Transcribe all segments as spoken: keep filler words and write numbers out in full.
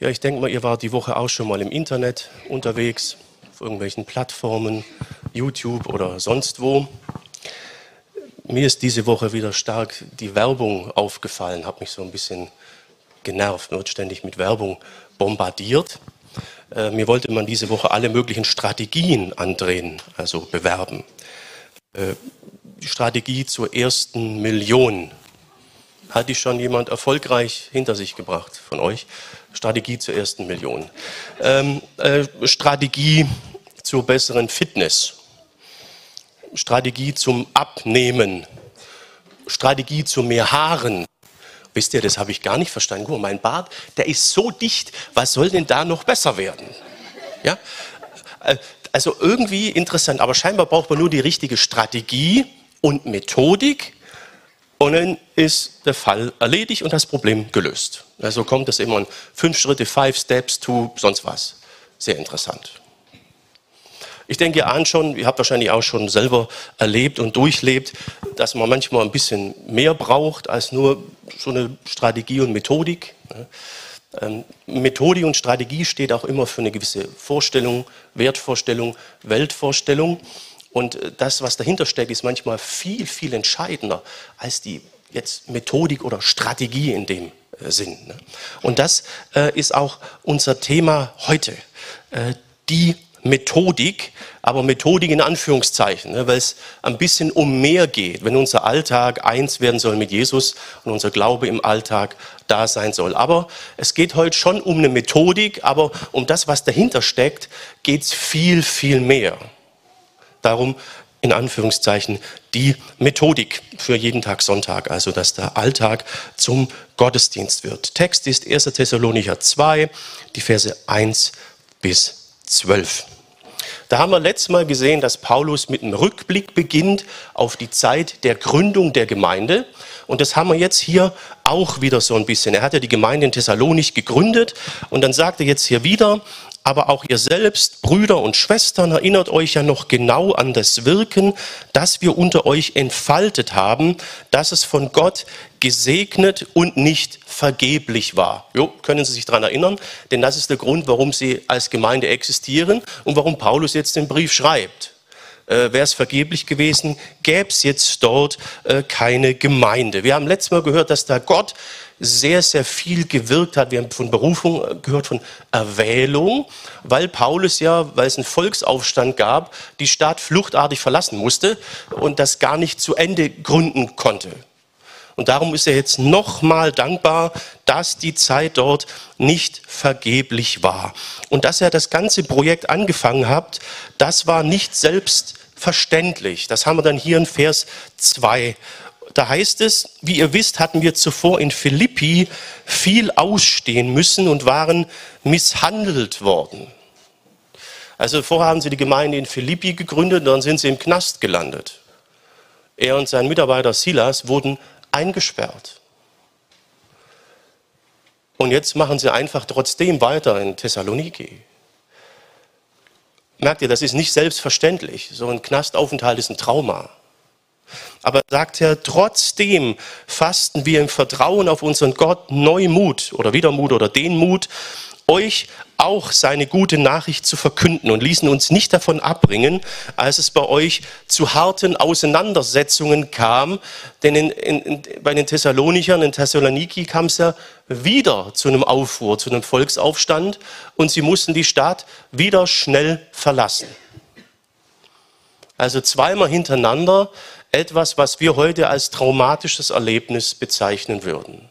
Ja, ich denke mal, ihr wart die Woche auch schon mal im Internet unterwegs, auf irgendwelchen Plattformen, YouTube oder sonst wo. Mir ist diese Woche wieder stark die Werbung aufgefallen, hat mich so ein bisschen genervt, man wird ständig mit Werbung bombardiert. Äh, mir wollte man diese Woche alle möglichen Strategien andrehen, also bewerben. Äh, die Strategie zur ersten Million. Hat die schon jemand erfolgreich hinter sich gebracht von euch? Strategie zur ersten Million. Ähm, äh, Strategie zur besseren Fitness. Strategie zum Abnehmen. Strategie zu mehr Haaren. Wisst ihr, das habe ich gar nicht verstanden. Guck mal, mein Bart, der ist so dicht. Was soll denn da noch besser werden? Ja? Also irgendwie interessant, aber scheinbar braucht man nur die richtige Strategie und Methodik. Und dann ist der Fall erledigt und das Problem gelöst. Also kommt das immer in fünf Schritte, five steps to sonst was. Sehr interessant. Ich denke, ihr ahnt schon, ihr habt wahrscheinlich auch schon selber erlebt und durchlebt, dass man manchmal ein bisschen mehr braucht als nur so eine Strategie und Methodik. Methodik und Strategie steht auch immer für eine gewisse Vorstellung, Wertvorstellung, Weltvorstellung. Und das, was dahinter steckt, ist manchmal viel, viel entscheidender als die jetzt Methodik oder Strategie in dem Sinn. Und das ist auch unser Thema heute, die Methodik, aber Methodik in Anführungszeichen, weil es ein bisschen um mehr geht, wenn unser Alltag eins werden soll mit Jesus und unser Glaube im Alltag da sein soll. Aber es geht heute schon um eine Methodik, aber um das, was dahinter steckt, geht es viel, viel mehr. Darum in Anführungszeichen die Methodik für jeden Tag Sonntag, also dass der Alltag zum Gottesdienst wird. Text ist erster Thessalonicher zwei, die Verse eins bis zwölf. Da haben wir letztes Mal gesehen, dass Paulus mit einem Rückblick beginnt auf die Zeit der Gründung der Gemeinde. Und das haben wir jetzt hier auch wieder so ein bisschen. Er hat ja die Gemeinde in Thessalonich gegründet und dann sagt er jetzt hier wieder: Aber auch ihr selbst, Brüder und Schwestern, erinnert euch ja noch genau an das Wirken, das wir unter euch entfaltet haben, dass es von Gott gesegnet und nicht vergeblich war. Jo, können Sie sich daran erinnern? Denn das ist der Grund, warum Sie als Gemeinde existieren und warum Paulus jetzt den Brief schreibt. Äh, wäre es vergeblich gewesen, gäbe es jetzt dort äh, keine Gemeinde. Wir haben letztes Mal gehört, dass da Gott sehr, sehr viel gewirkt hat. Wir haben von Berufung gehört, von Erwählung, weil Paulus ja, weil es einen Volksaufstand gab, die Stadt fluchtartig verlassen musste und das gar nicht zu Ende gründen konnte. Und darum ist er jetzt nochmal dankbar, dass die Zeit dort nicht vergeblich war. Und dass er das ganze Projekt angefangen hat, das war nicht selbstverständlich. Das haben wir dann hier in Vers zwei. Da heißt es, wie ihr wisst, hatten wir zuvor in Philippi viel ausstehen müssen und waren misshandelt worden. Also vorher haben sie die Gemeinde in Philippi gegründet, dann sind sie im Knast gelandet. Er und sein Mitarbeiter Silas wurden eingesperrt. Und jetzt machen sie einfach trotzdem weiter in Thessaloniki. Merkt ihr, das ist nicht selbstverständlich. So ein Knastaufenthalt ist ein Trauma. Aber sagt er, trotzdem fasten wir im Vertrauen auf unseren Gott Neumut oder Wiedermut oder den Mut, euch auch seine gute Nachricht zu verkünden und ließen uns nicht davon abbringen, als es bei euch zu harten Auseinandersetzungen kam, denn in, in, in, bei den Thessalonichern, in Thessaloniki kam es ja wieder zu einem Aufruhr, zu einem Volksaufstand und sie mussten die Stadt wieder schnell verlassen. Also zweimal hintereinander etwas, was wir heute als traumatisches Erlebnis bezeichnen würden.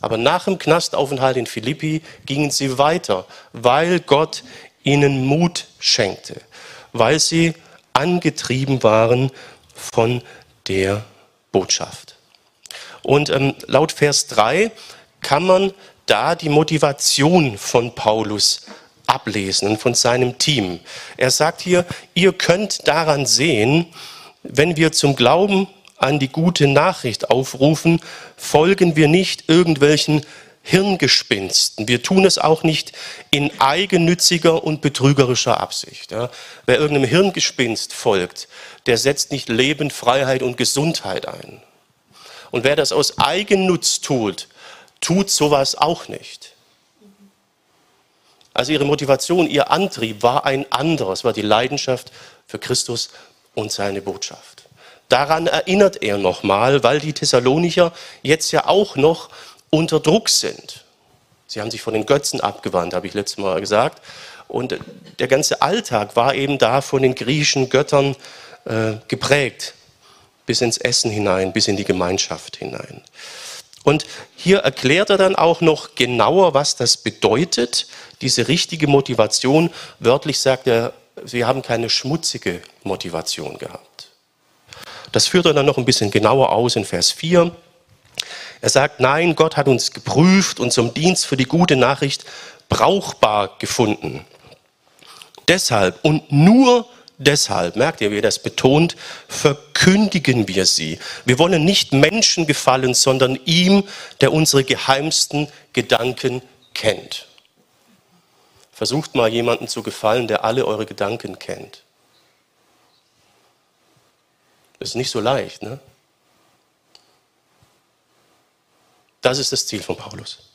Aber nach dem Knastaufenthalt in Philippi gingen sie weiter, weil Gott ihnen Mut schenkte, weil sie angetrieben waren von der Botschaft. Und ähm, laut Vers drei kann man da die Motivation von Paulus ablesen und von seinem Team. Er sagt hier, ihr könnt daran sehen, wenn wir zum Glauben an die gute Nachricht aufrufen, folgen wir nicht irgendwelchen Hirngespinsten. Wir tun es auch nicht in eigennütziger und betrügerischer Absicht. Ja, wer irgendeinem Hirngespinst folgt, der setzt nicht Leben, Freiheit und Gesundheit ein. Und wer das aus Eigennutz tut, tut sowas auch nicht. Also ihre Motivation, ihr Antrieb war ein anderer. Es war die Leidenschaft für Christus und seine Botschaft. Daran erinnert er nochmal, weil die Thessalonicher jetzt ja auch noch unter Druck sind. Sie haben sich von den Götzen abgewandt, habe ich letztes Mal gesagt. Und der ganze Alltag war eben da von den griechischen Göttern äh, geprägt. Bis ins Essen hinein, bis in die Gemeinschaft hinein. Und hier erklärt er dann auch noch genauer, was das bedeutet, diese richtige Motivation. Wörtlich sagt er, sie haben keine schmutzige Motivation gehabt. Das führt er dann noch ein bisschen genauer aus in Vers vier. Er sagt, nein, Gott hat uns geprüft und zum Dienst für die gute Nachricht brauchbar gefunden. Deshalb und nur deshalb, merkt ihr, wie er das betont, verkündigen wir sie. Wir wollen nicht Menschen gefallen, sondern ihm, der unsere geheimsten Gedanken kennt. Versucht mal jemanden zu gefallen, der alle eure Gedanken kennt. Ist nicht so leicht, ne? Das ist das Ziel von Paulus.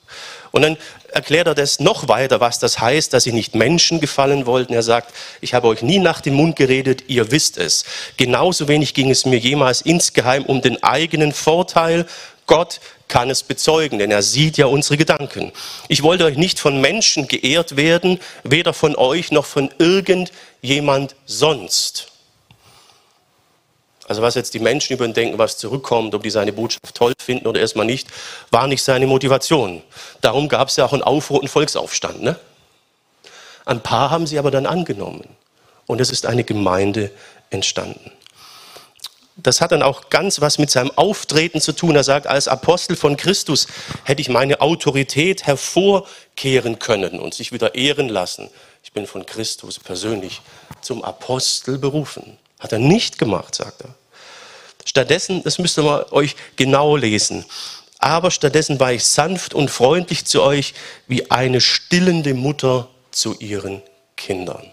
Und dann erklärt er das noch weiter, was das heißt, dass sie nicht Menschen gefallen wollten. Er sagt, ich habe euch nie nach dem Mund geredet, ihr wisst es. Genauso wenig ging es mir jemals insgeheim um den eigenen Vorteil. Gott kann es bezeugen, denn er sieht ja unsere Gedanken. Ich wollte euch nicht von Menschen geehrt werden, weder von euch noch von irgendjemand sonst. Also was jetzt die Menschen über ihn denken, was zurückkommt, ob die seine Botschaft toll finden oder erstmal nicht, war nicht seine Motivation. Darum gab es ja auch einen Aufruhr, einen Volksaufstand. Ne? Ein paar haben sie aber dann angenommen. Und es ist eine Gemeinde entstanden. Das hat dann auch ganz was mit seinem Auftreten zu tun. Er sagt, als Apostel von Christus hätte ich meine Autorität hervorkehren können und sich wieder ehren lassen. Ich bin von Christus persönlich zum Apostel berufen. Hat er nicht gemacht, sagt er. Stattdessen, das müsst ihr euch genau lesen, aber stattdessen war ich sanft und freundlich zu euch, wie eine stillende Mutter zu ihren Kindern.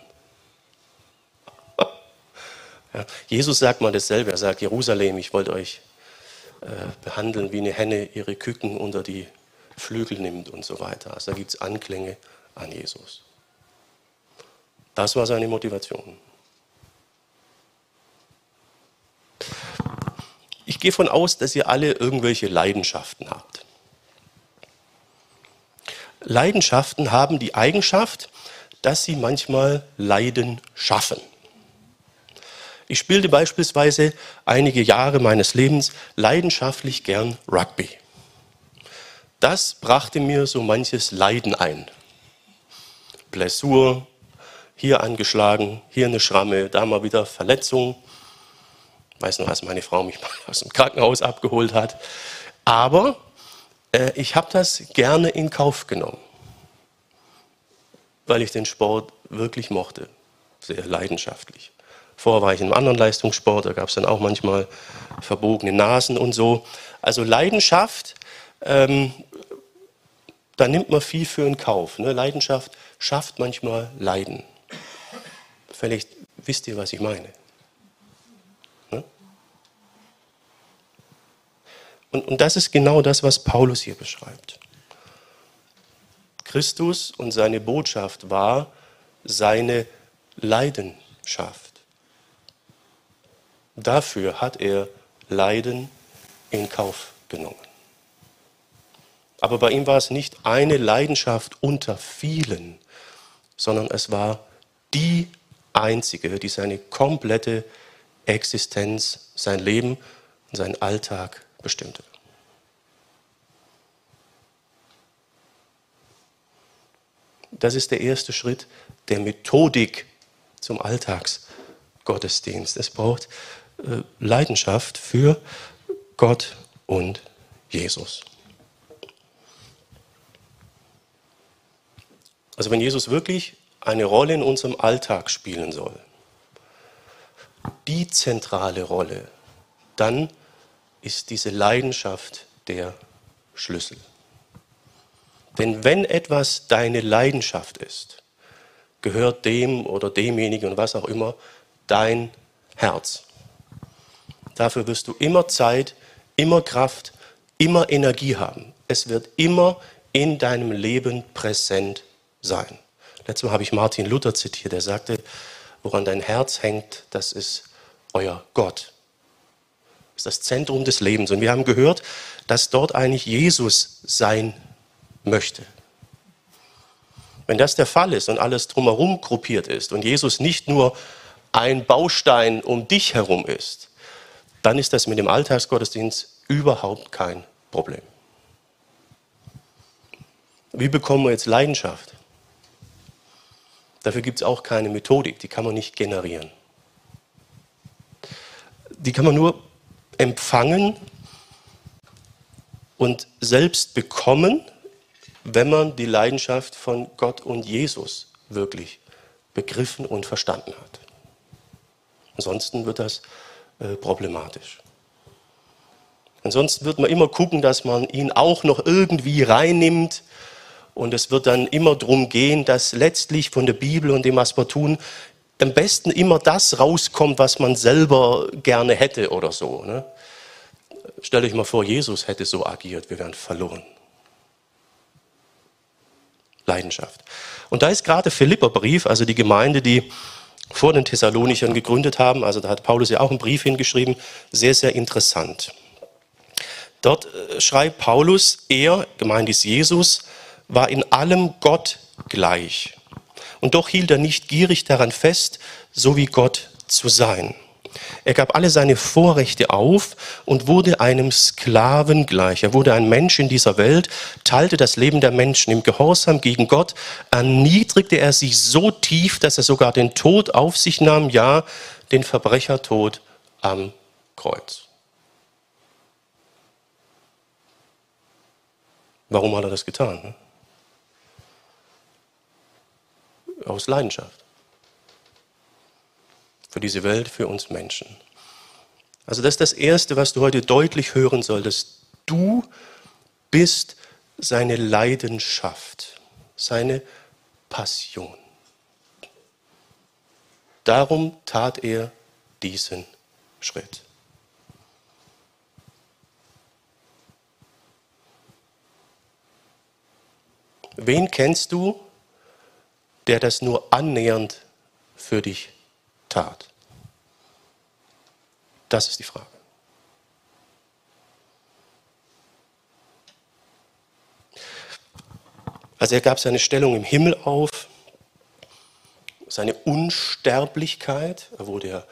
Ja, Jesus sagt mal dasselbe, er sagt, Jerusalem, ich wollte euch äh, behandeln, wie eine Henne ihre Küken unter die Flügel nimmt und so weiter. Also da gibt es Anklänge an Jesus. Das war seine Motivation. Ich gehe davon aus, dass ihr alle irgendwelche Leidenschaften habt. Leidenschaften haben die Eigenschaft, dass sie manchmal Leiden schaffen. Ich spielte beispielsweise einige Jahre meines Lebens leidenschaftlich gern Rugby. Das brachte mir so manches Leiden ein. Blessur, hier angeschlagen, hier eine Schramme, da mal wieder Verletzung. Ich weiß noch, als meine Frau mich mal aus dem Krankenhaus abgeholt hat. Aber äh, ich habe das gerne in Kauf genommen, weil ich den Sport wirklich mochte, sehr leidenschaftlich. Vorher war ich in einem anderen Leistungssport, da gab es dann auch manchmal verbogene Nasen und so. Also Leidenschaft, ähm, da nimmt man viel für in Kauf. Ne? Leidenschaft schafft manchmal Leiden. Vielleicht wisst ihr, was ich meine. Und das ist genau das, was Paulus hier beschreibt. Christus und seine Botschaft war seine Leidenschaft. Dafür hat er Leiden in Kauf genommen. Aber bei ihm war es nicht eine Leidenschaft unter vielen, sondern es war die einzige, die seine komplette Existenz, sein Leben und seinen Alltag bestimmte. Das ist der erste Schritt der Methodik zum Alltagsgottesdienst. Es braucht äh, Leidenschaft für Gott und Jesus. Also wenn Jesus wirklich eine Rolle in unserem Alltag spielen soll, die zentrale Rolle, dann ist diese Leidenschaft der Schlüssel. Denn wenn etwas deine Leidenschaft ist, gehört dem oder demjenigen und was auch immer dein Herz. Dafür wirst du immer Zeit, immer Kraft, immer Energie haben. Es wird immer in deinem Leben präsent sein. Letztes Mal habe ich Martin Luther zitiert, der sagte, woran dein Herz hängt, das ist euer Gott. Das ist das Zentrum des Lebens. Und wir haben gehört, dass dort eigentlich Jesus sein möchte. Wenn das der Fall ist und alles drumherum gruppiert ist und Jesus nicht nur ein Baustein um dich herum ist, dann ist das mit dem Alltagsgottesdienst überhaupt kein Problem. Wie bekommen wir jetzt Leidenschaft? Dafür gibt es auch keine Methodik, die kann man nicht generieren. Die kann man nur empfangen und selbst bekommen, wenn man die Leidenschaft von Gott und Jesus wirklich begriffen und verstanden hat. Ansonsten wird das äh, problematisch. Ansonsten wird man immer gucken, dass man ihn auch noch irgendwie reinnimmt, und es wird dann immer darum gehen, dass letztlich von der Bibel und dem, was wir tun, am besten immer das rauskommt, was man selber gerne hätte oder so. Ne? Stellt euch mal vor, Jesus hätte so agiert, wir wären verloren. Leidenschaft. Und da ist gerade der Philipperbrief, also die Gemeinde, die vor den Thessalonichern gegründet haben, also da hat Paulus ja auch einen Brief hingeschrieben, sehr, sehr interessant. Dort schreibt Paulus, er, gemeint ist Jesus, war in allem Gott gleich. Und doch hielt er nicht gierig daran fest, so wie Gott zu sein. Er gab alle seine Vorrechte auf und wurde einem Sklaven gleich. Er wurde ein Mensch in dieser Welt, teilte das Leben der Menschen. Im Gehorsam gegen Gott erniedrigte er sich so tief, dass er sogar den Tod auf sich nahm, ja, den Verbrechertod am Kreuz. Warum hat er das getan? Aus Leidenschaft. Für diese Welt, für uns Menschen. Also das ist das Erste, was du heute deutlich hören solltest. Du bist seine Leidenschaft, seine Passion. Darum tat er diesen Schritt. Wen kennst du, der das nur annähernd für dich tat? Das ist die Frage. Also er gab seine Stellung im Himmel auf, seine Unsterblichkeit, er wurde ja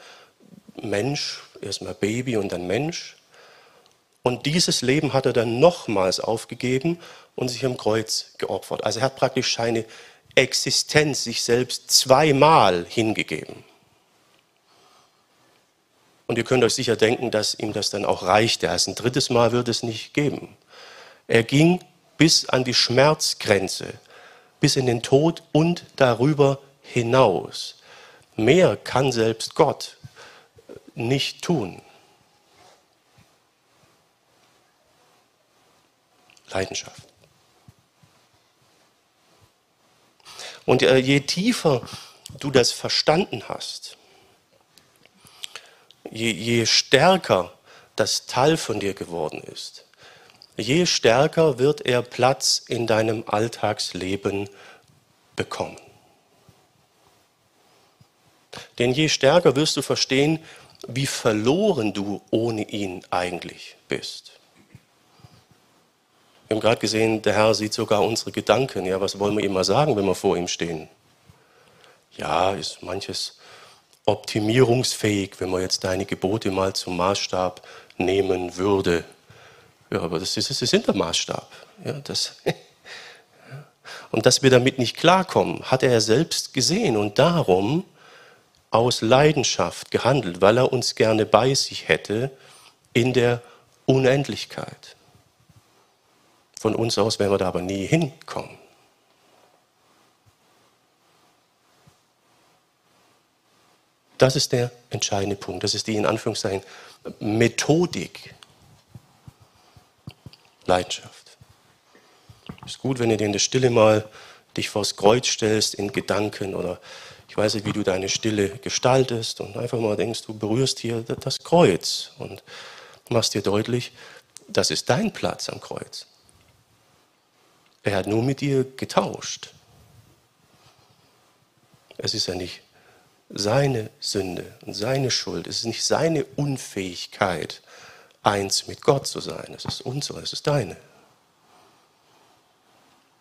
Mensch, erstmal Baby und dann Mensch. Und dieses Leben hat er dann nochmals aufgegeben und sich am Kreuz geopfert. Also er hat praktisch seine Existenz sich selbst zweimal hingegeben. Und ihr könnt euch sicher denken, dass ihm das dann auch reichte. Also ein drittes Mal wird es nicht geben. Er ging bis an die Schmerzgrenze, bis in den Tod und darüber hinaus. Mehr kann selbst Gott nicht tun. Leidenschaft. Und je tiefer du das verstanden hast, je, je stärker das Teil von dir geworden ist, je stärker wird er Platz in deinem Alltagsleben bekommen. Denn je stärker wirst du verstehen, wie verloren du ohne ihn eigentlich bist. Wir haben gerade gesehen, der Herr sieht sogar unsere Gedanken. Ja, was wollen wir immer sagen, wenn wir vor ihm stehen? Ja, ist manches optimierungsfähig, wenn man jetzt deine Gebote mal zum Maßstab nehmen würde. Ja, aber das ist, das ist der Maßstab. Ja, das und dass wir damit nicht klarkommen, hat er selbst gesehen und darum aus Leidenschaft gehandelt, weil er uns gerne bei sich hätte in der Unendlichkeit. Von uns aus werden wir da aber nie hinkommen. Das ist der entscheidende Punkt. Das ist die in Anführungszeichen Methodik. Leidenschaft. Ist gut, wenn du dir in der Stille mal dich vors Kreuz stellst in Gedanken oder ich weiß nicht, wie du deine Stille gestaltest und einfach mal denkst, du berührst hier das Kreuz und machst dir deutlich, das ist dein Platz am Kreuz. Er hat nur mit dir getauscht. Es ist ja nicht seine Sünde und seine Schuld. Es ist nicht seine Unfähigkeit, eins mit Gott zu sein. Es ist unsere, es ist deine.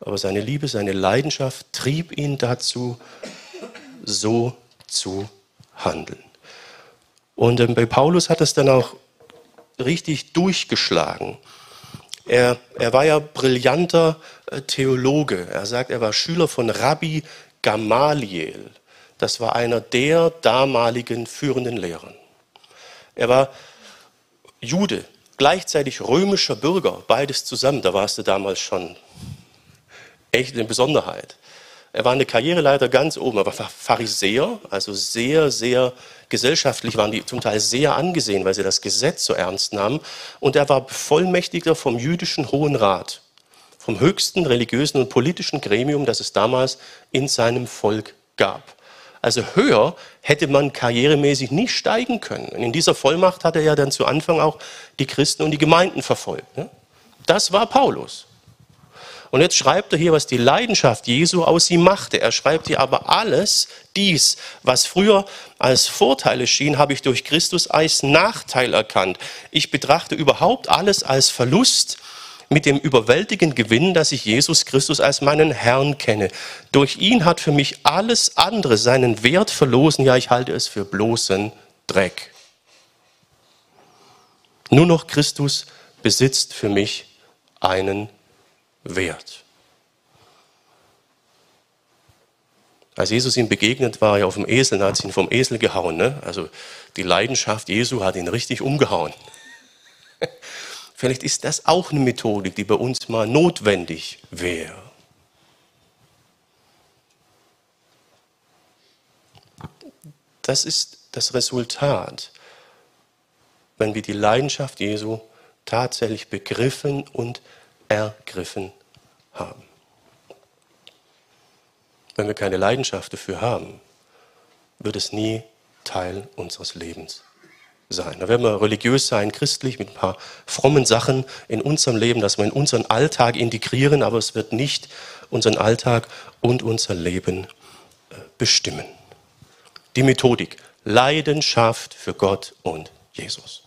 Aber seine Liebe, seine Leidenschaft trieb ihn dazu, so zu handeln. Und bei Paulus hat es dann auch richtig durchgeschlagen. Er, er war ja brillanter Theologe. Er sagt, er war Schüler von Rabbi Gamaliel. Das war einer der damaligen führenden Lehrer. Er war Jude, gleichzeitig römischer Bürger, beides zusammen. Da warst du damals schon echt eine Besonderheit. Er war eine Karriereleiter ganz oben, aber Pharisäer, also sehr, sehr gesellschaftlich waren die zum Teil sehr angesehen, weil sie das Gesetz so ernst nahmen. Und er war Bevollmächtigter vom jüdischen Hohen Rat, vom höchsten religiösen und politischen Gremium, das es damals in seinem Volk gab. Also höher hätte man karrieremäßig nicht steigen können. Und in dieser Vollmacht hatte er dann zu Anfang auch die Christen und die Gemeinden verfolgt. Das war Paulus. Und jetzt schreibt er hier, was die Leidenschaft Jesu aus ihm machte. Er schreibt hier aber alles dies, was früher als Vorteile schien, habe ich durch Christus als Nachteil erkannt. Ich betrachte überhaupt alles als Verlust mit dem überwältigenden Gewinn, dass ich Jesus Christus als meinen Herrn kenne. Durch ihn hat für mich alles andere seinen Wert verloren. Ja, ich halte es für bloßen Dreck. Nur noch Christus besitzt für mich einen Wert. Als Jesus ihm begegnet war, er auf dem Esel, da hat sie ihn vom Esel gehauen. Ne? Also die Leidenschaft Jesu hat ihn richtig umgehauen. Vielleicht ist das auch eine Methodik, die bei uns mal notwendig wäre. Das ist das Resultat, wenn wir die Leidenschaft Jesu tatsächlich begriffen und ergriffen haben. Wenn wir keine Leidenschaft dafür haben, wird es nie Teil unseres Lebens sein. Da werden wir religiös sein, christlich, mit ein paar frommen Sachen in unserem Leben, dass wir in unseren Alltag integrieren, aber es wird nicht unseren Alltag und unser Leben bestimmen. Die Methodik, Leidenschaft für Gott und Jesus.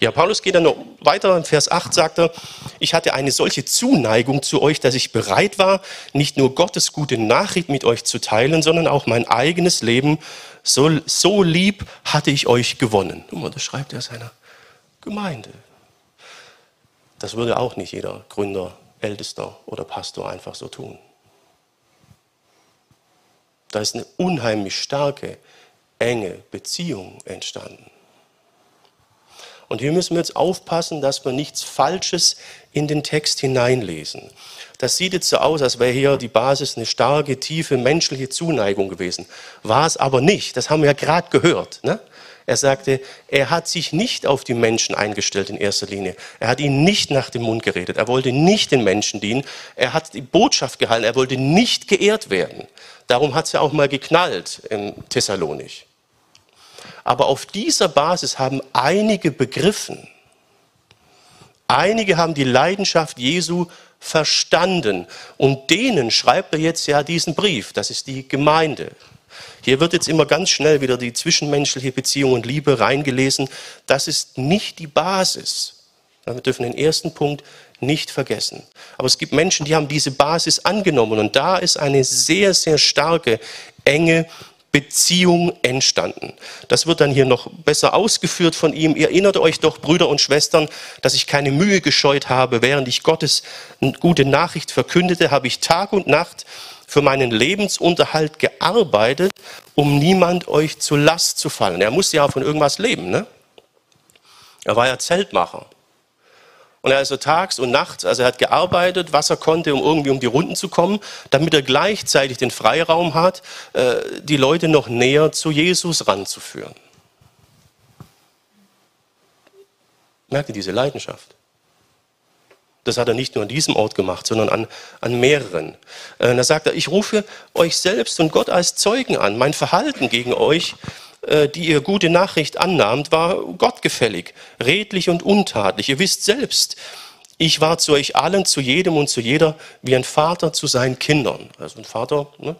Ja, Paulus geht dann noch weiter, in Vers acht sagt er, ich hatte eine solche Zuneigung zu euch, dass ich bereit war, nicht nur Gottes gute Nachricht mit euch zu teilen, sondern auch mein eigenes Leben, so, so lieb hatte ich euch gewonnen. Und das schreibt er seiner Gemeinde. Das würde auch nicht jeder Gründer, Ältester oder Pastor einfach so tun. Da ist eine unheimlich starke, enge Beziehung entstanden. Und hier müssen wir jetzt aufpassen, dass wir nichts Falsches in den Text hineinlesen. Das sieht jetzt so aus, als wäre hier die Basis eine starke, tiefe menschliche Zuneigung gewesen. War es aber nicht. Das haben wir ja gerade gehört. Ne? Er sagte, er hat sich nicht auf die Menschen eingestellt in erster Linie. Er hat ihnen nicht nach dem Mund geredet. Er wollte nicht den Menschen dienen. Er hat die Botschaft gehalten. Er wollte nicht geehrt werden. Darum hat es ja auch mal geknallt in Thessalonich. Aber auf dieser Basis haben einige begriffen. Einige haben die Leidenschaft Jesu verstanden. Und denen schreibt er jetzt ja diesen Brief. Das ist die Gemeinde. Hier wird jetzt immer ganz schnell wieder die zwischenmenschliche Beziehung und Liebe reingelesen. Das ist nicht die Basis. Wir dürfen den ersten Punkt nicht vergessen. Aber es gibt Menschen, die haben diese Basis angenommen. Und da ist eine sehr, sehr starke, enge Beziehung. Beziehung entstanden. Das wird dann hier noch besser ausgeführt von ihm. Ihr erinnert euch doch, Brüder und Schwestern, dass ich keine Mühe gescheut habe. Während ich Gottes gute Nachricht verkündete, habe ich Tag und Nacht für meinen Lebensunterhalt gearbeitet, um niemand euch zur Last zu fallen. Er musste ja von irgendwas leben, ne? Er war ja Zeltmacher. Und er also tags und nachts, also er hat gearbeitet, was er konnte, um irgendwie um die Runden zu kommen, damit er gleichzeitig den Freiraum hat, die Leute noch näher zu Jesus ranzuführen. Merkt ihr diese Leidenschaft? Das hat er nicht nur an diesem Ort gemacht, sondern an, an mehreren. Da sagt er, ich rufe euch selbst und Gott als Zeugen an. Mein Verhalten gegen euch, die ihr gute Nachricht annahmt, war gottgefällig, redlich und untatlich. Ihr wisst selbst, ich war zu euch allen, zu jedem und zu jeder, wie ein Vater zu seinen Kindern. Also ein Vater, ne?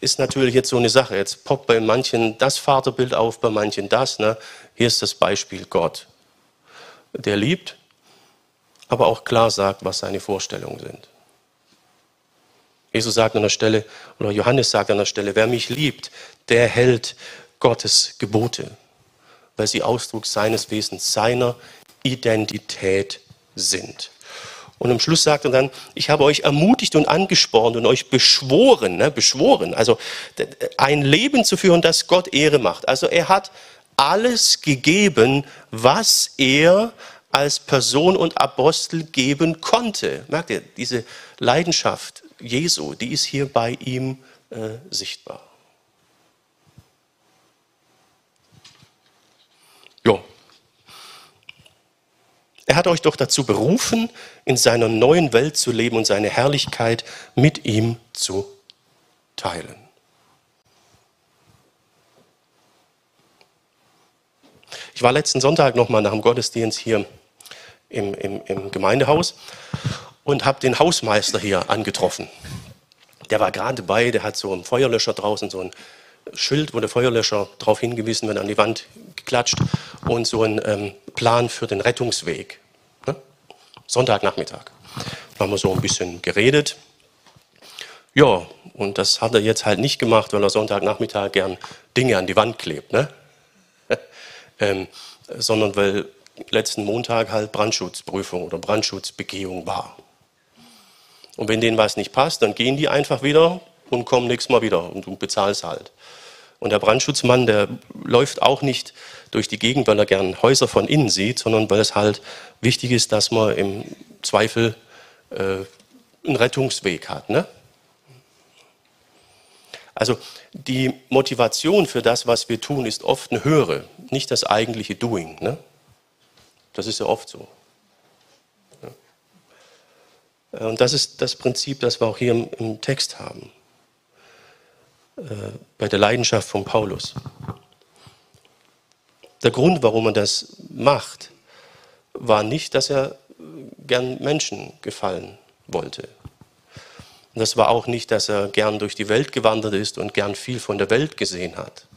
ist natürlich jetzt so eine Sache. Jetzt poppt bei manchen das Vaterbild auf, bei manchen das. Ne? Hier ist das Beispiel Gott, der liebt, aber auch klar sagt, was seine Vorstellungen sind. Jesus sagt an der Stelle, oder Johannes sagt an der Stelle, wer mich liebt, der hält Gottes Gebote, weil sie Ausdruck seines Wesens, seiner Identität sind. Und am Schluss sagt er dann, ich habe euch ermutigt und angespornt und euch beschworen, ne, beschworen, also ein Leben zu führen, das Gott Ehre macht. Also er hat alles gegeben, was er als Person und Apostel geben konnte. Merkt ihr, diese Leidenschaft Jesu, die ist hier bei ihm äh, sichtbar. Jo. Er hat euch doch dazu berufen, in seiner neuen Welt zu leben und seine Herrlichkeit mit ihm zu teilen. Ich war letzten Sonntag nochmal nach dem Gottesdienst hier im, im, im Gemeindehaus und habe den Hausmeister hier angetroffen. Der war gerade bei, der hat so einen Feuerlöscher draußen, so ein Schild, wo der Feuerlöscher darauf hingewiesen wird, an die Wand geklatscht und so ein ähm, Plan für den Rettungsweg. Ne? Sonntagnachmittag. Da haben wir so ein bisschen geredet. Ja, und das hat er jetzt halt nicht gemacht, weil er Sonntagnachmittag gern Dinge an die Wand klebt. Ne? ähm, sondern weil letzten Montag halt Brandschutzprüfung oder Brandschutzbegehung war. Und wenn denen was nicht passt, dann gehen die einfach wieder und kommen nächstes Mal wieder und du bezahlst halt. Und der Brandschutzmann, der läuft auch nicht durch die Gegend, weil er gern Häuser von innen sieht, sondern weil es halt wichtig ist, dass man im Zweifel äh, einen Rettungsweg hat. Ne? Also die Motivation für das, was wir tun, ist oft eine höhere, nicht das eigentliche Doing. Ne? Das ist ja oft so. Ja. Und das ist das Prinzip, das wir auch hier im, im Text haben. Bei der Leidenschaft von Paulus. Der Grund, warum er das macht, war nicht, dass er gern Menschen gefallen wollte. Und das war auch nicht, dass er gern durch die Welt gewandert ist und gern viel von der Welt gesehen hat.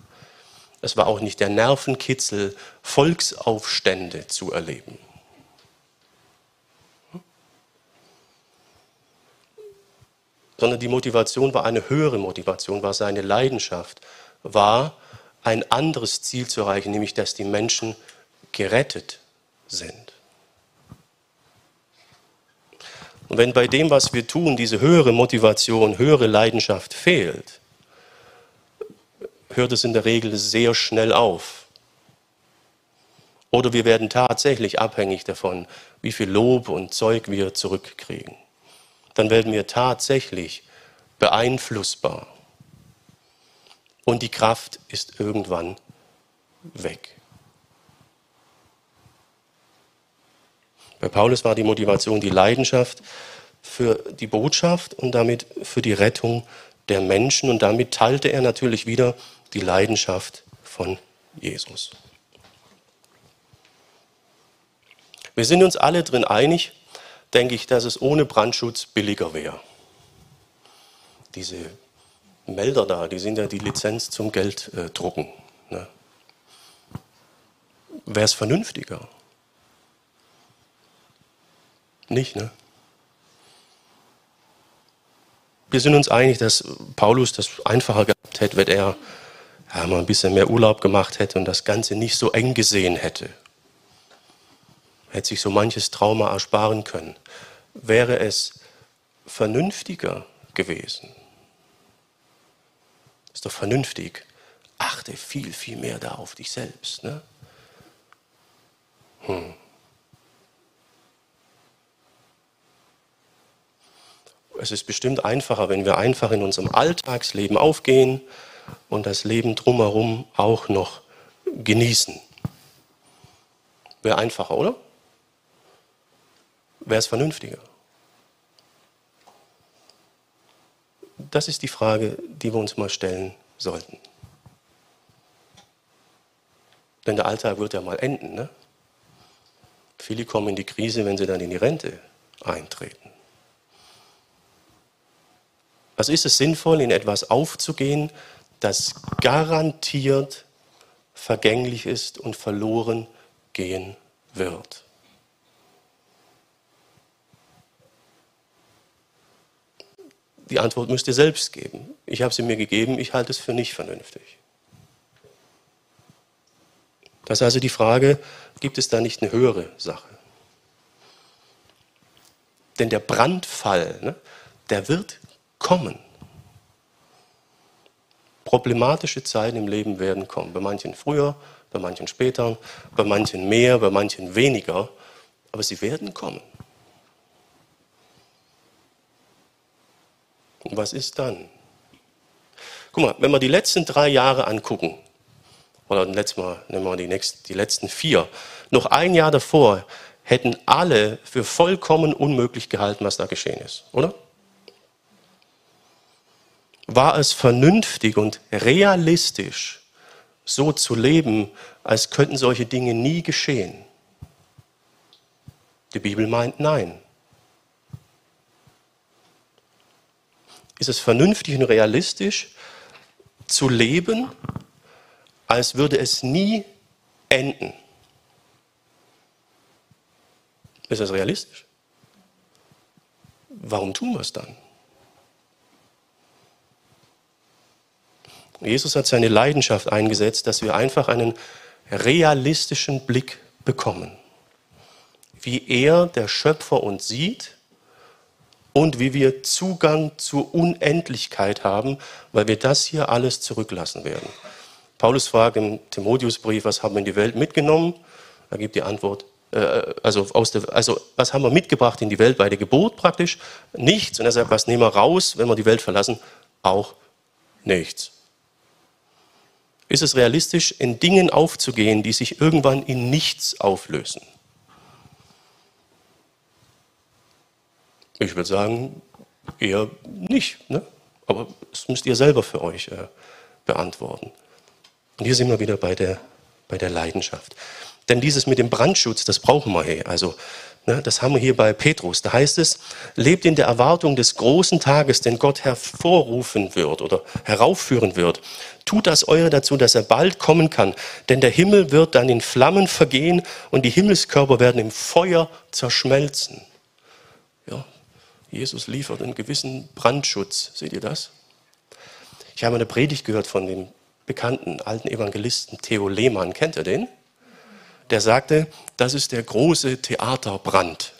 Es war auch nicht der Nervenkitzel, Volksaufstände zu erleben. Sondern die Motivation war eine höhere Motivation, war seine Leidenschaft, war ein anderes Ziel zu erreichen, nämlich, dass die Menschen gerettet sind. Und wenn bei dem, was wir tun, diese höhere Motivation, höhere Leidenschaft fehlt, hört es in der Regel sehr schnell auf. Oder wir werden tatsächlich abhängig davon, wie viel Lob und Zeug wir zurückkriegen. Dann werden wir tatsächlich beeinflussbar. Und die Kraft ist irgendwann weg. Bei Paulus war die Motivation die Leidenschaft für die Botschaft und damit für die Rettung der Menschen. Und damit teilte er natürlich wieder die Leidenschaft von Jesus. Wir sind uns alle drin einig, denke ich, dass es ohne Brandschutz billiger wäre. Diese Melder da, die sind ja die Lizenz zum Geld äh, drucken. Ne? Wäre es vernünftiger? Nicht, ne? Wir sind uns einig, dass Paulus das einfacher gehabt hätte, wenn er ja, mal ein bisschen mehr Urlaub gemacht hätte und das Ganze nicht so eng gesehen hätte. Hätte sich so manches Trauma ersparen können. Wäre es vernünftiger gewesen? Ist doch vernünftig. Achte viel, viel mehr da auf dich selbst. Ne? Hm. Es ist bestimmt einfacher, wenn wir einfach in unserem Alltagsleben aufgehen und das Leben drumherum auch noch genießen. Wäre einfacher, oder? Wäre es vernünftiger? Das ist die Frage, die wir uns mal stellen sollten. Denn der Alltag wird ja mal enden. Ne? Viele kommen in die Krise, wenn sie dann in die Rente eintreten. Also ist es sinnvoll, in etwas aufzugehen, das garantiert vergänglich ist und verloren gehen wird. Die Antwort müsst ihr selbst geben. Ich habe sie mir gegeben, ich halte es für nicht vernünftig. Das ist also die Frage, gibt es da nicht eine höhere Sache? Denn der Brandfall, ne, der wird kommen. Problematische Zeiten im Leben werden kommen. Bei manchen früher, bei manchen später, bei manchen mehr, bei manchen weniger. Aber sie werden kommen. Und was ist dann? Guck mal, wenn wir die letzten drei Jahre angucken, oder letztes Mal nehmen wir die, nächsten, die letzten vier, noch ein Jahr davor hätten alle für vollkommen unmöglich gehalten, was da geschehen ist, oder? War es vernünftig und realistisch, so zu leben, als könnten solche Dinge nie geschehen? Die Bibel meint nein. Ist es vernünftig und realistisch, zu leben, als würde es nie enden? Ist das realistisch? Warum tun wir es dann? Jesus hat seine Leidenschaft eingesetzt, dass wir einfach einen realistischen Blick bekommen. Wie er, der Schöpfer, uns sieht und wie wir Zugang zur Unendlichkeit haben, weil wir das hier alles zurücklassen werden. Paulus fragt im Timotheusbrief, was haben wir in die Welt mitgenommen? Da gibt die Antwort, äh, also, aus der, also was haben wir mitgebracht in die Welt bei der Geburt praktisch? Nichts. Und er sagt, was nehmen wir raus, wenn wir die Welt verlassen? Auch nichts. Ist es realistisch, in Dingen aufzugehen, die sich irgendwann in nichts auflösen? Ich würde sagen, eher nicht. Ne? Aber das müsst ihr selber für euch äh, beantworten. Und hier sind wir wieder bei der, bei der Leidenschaft. Denn dieses mit dem Brandschutz, das brauchen wir hier. Also, ne, das haben wir hier bei Petrus. Da heißt es, lebt in der Erwartung des großen Tages, den Gott hervorrufen wird oder heraufführen wird. Tut das Eure dazu, dass er bald kommen kann. Denn der Himmel wird dann in Flammen vergehen und die Himmelskörper werden im Feuer zerschmelzen. Ja. Jesus liefert einen gewissen Brandschutz. Seht ihr das? Ich habe eine Predigt gehört von dem bekannten alten Evangelisten Theo Lehmann. Kennt ihr den? Der sagte, das ist der große Theaterbrand.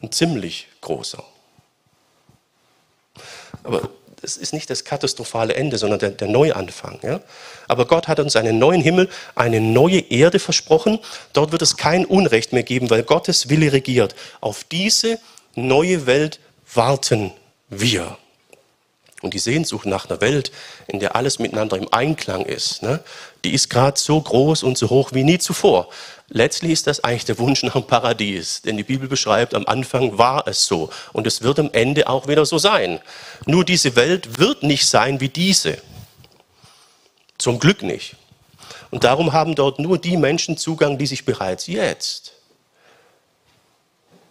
Ein ziemlich großer. Aber das ist nicht das katastrophale Ende, sondern der, der Neuanfang. Ja? Aber Gott hat uns einen neuen Himmel, eine neue Erde versprochen. Dort wird es kein Unrecht mehr geben, weil Gottes Wille regiert. Auf diese neue Welt warten wir. Und die Sehnsucht nach einer Welt, in der alles miteinander im Einklang ist, ne, die ist gerade so groß und so hoch wie nie zuvor. Letztlich ist das eigentlich der Wunsch nach dem Paradies. Denn die Bibel beschreibt, am Anfang war es so. Und es wird am Ende auch wieder so sein. Nur diese Welt wird nicht sein wie diese. Zum Glück nicht. Und darum haben dort nur die Menschen Zugang, die sich bereits jetzt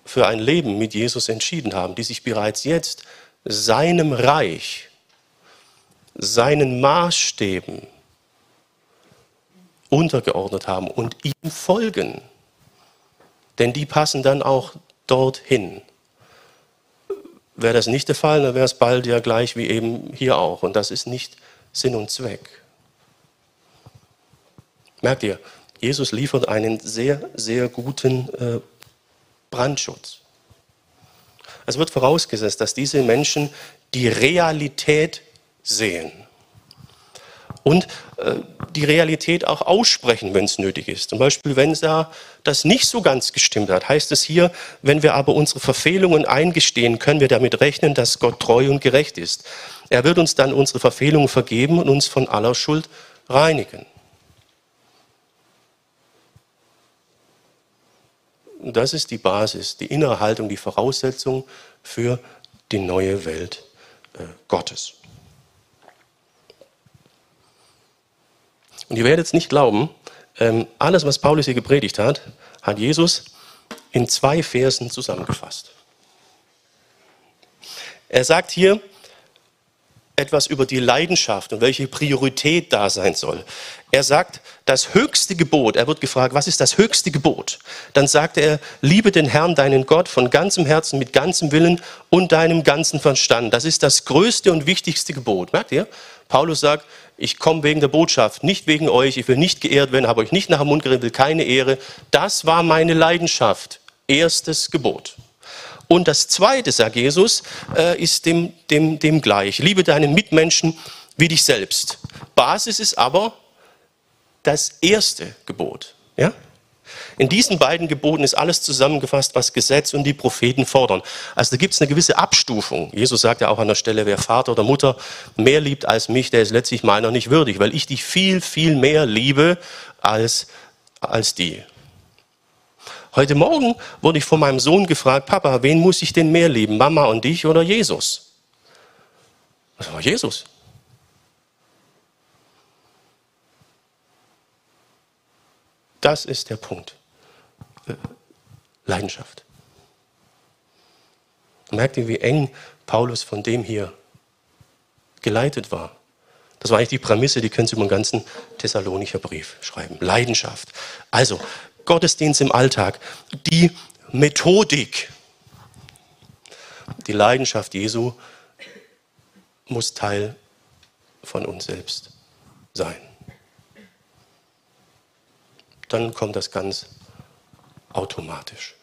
für ein Leben mit Jesus entschieden haben, die sich bereits jetzt seinem Reich, seinen Maßstäben untergeordnet haben und ihm folgen. Denn die passen dann auch dorthin. Wäre das nicht der Fall, dann wäre es bald ja gleich wie eben hier auch. Und das ist nicht Sinn und Zweck. Merkt ihr, Jesus liefert einen sehr, sehr guten äh, Brandschutz. Es wird vorausgesetzt, dass diese Menschen die Realität sehen und äh, die Realität auch aussprechen, wenn es nötig ist. Zum Beispiel, wenn da das nicht so ganz gestimmt hat, heißt es hier, wenn wir aber unsere Verfehlungen eingestehen, können wir damit rechnen, dass Gott treu und gerecht ist. Er wird uns dann unsere Verfehlungen vergeben und uns von aller Schuld reinigen. Das ist die Basis, die innere Haltung, die Voraussetzung für die neue Welt äh, Gottes. Und ihr werdet es nicht glauben, ähm, alles, was Paulus hier gepredigt hat, hat Jesus in zwei Versen zusammengefasst. Er sagt hier etwas über die Leidenschaft und welche Priorität da sein soll. Er sagt, das höchste Gebot, er wird gefragt, was ist das höchste Gebot? Dann sagt er, liebe den Herrn, deinen Gott, von ganzem Herzen, mit ganzem Willen und deinem ganzen Verstand. Das ist das größte und wichtigste Gebot. Merkt ihr? Paulus sagt, ich komme wegen der Botschaft, nicht wegen euch, ich will nicht geehrt werden, habe euch nicht nach dem Mund geredet, will keine Ehre. Das war meine Leidenschaft, erstes Gebot. Und das Zweite, sagt Jesus, ist dem, dem, dem gleich. Liebe deinen Mitmenschen wie dich selbst. Basis ist aber das erste Gebot. Ja? In diesen beiden Geboten ist alles zusammengefasst, was Gesetz und die Propheten fordern. Also da gibt es eine gewisse Abstufung. Jesus sagt ja auch an der Stelle, wer Vater oder Mutter mehr liebt als mich, der ist letztlich meiner nicht würdig, weil ich dich viel, viel mehr liebe als, als die. Heute Morgen wurde ich von meinem Sohn gefragt, Papa, wen muss ich denn mehr lieben, Mama und dich oder Jesus? Das war Jesus. Das ist der Punkt. Leidenschaft. Merkt ihr, wie eng Paulus von dem hier geleitet war? Das war eigentlich die Prämisse, die können Sie über den ganzen Thessalonicher Brief schreiben. Leidenschaft. Also, Gottesdienst im Alltag, die Methodik, die Leidenschaft Jesu muss Teil von uns selbst sein. Dann kommt das ganz automatisch.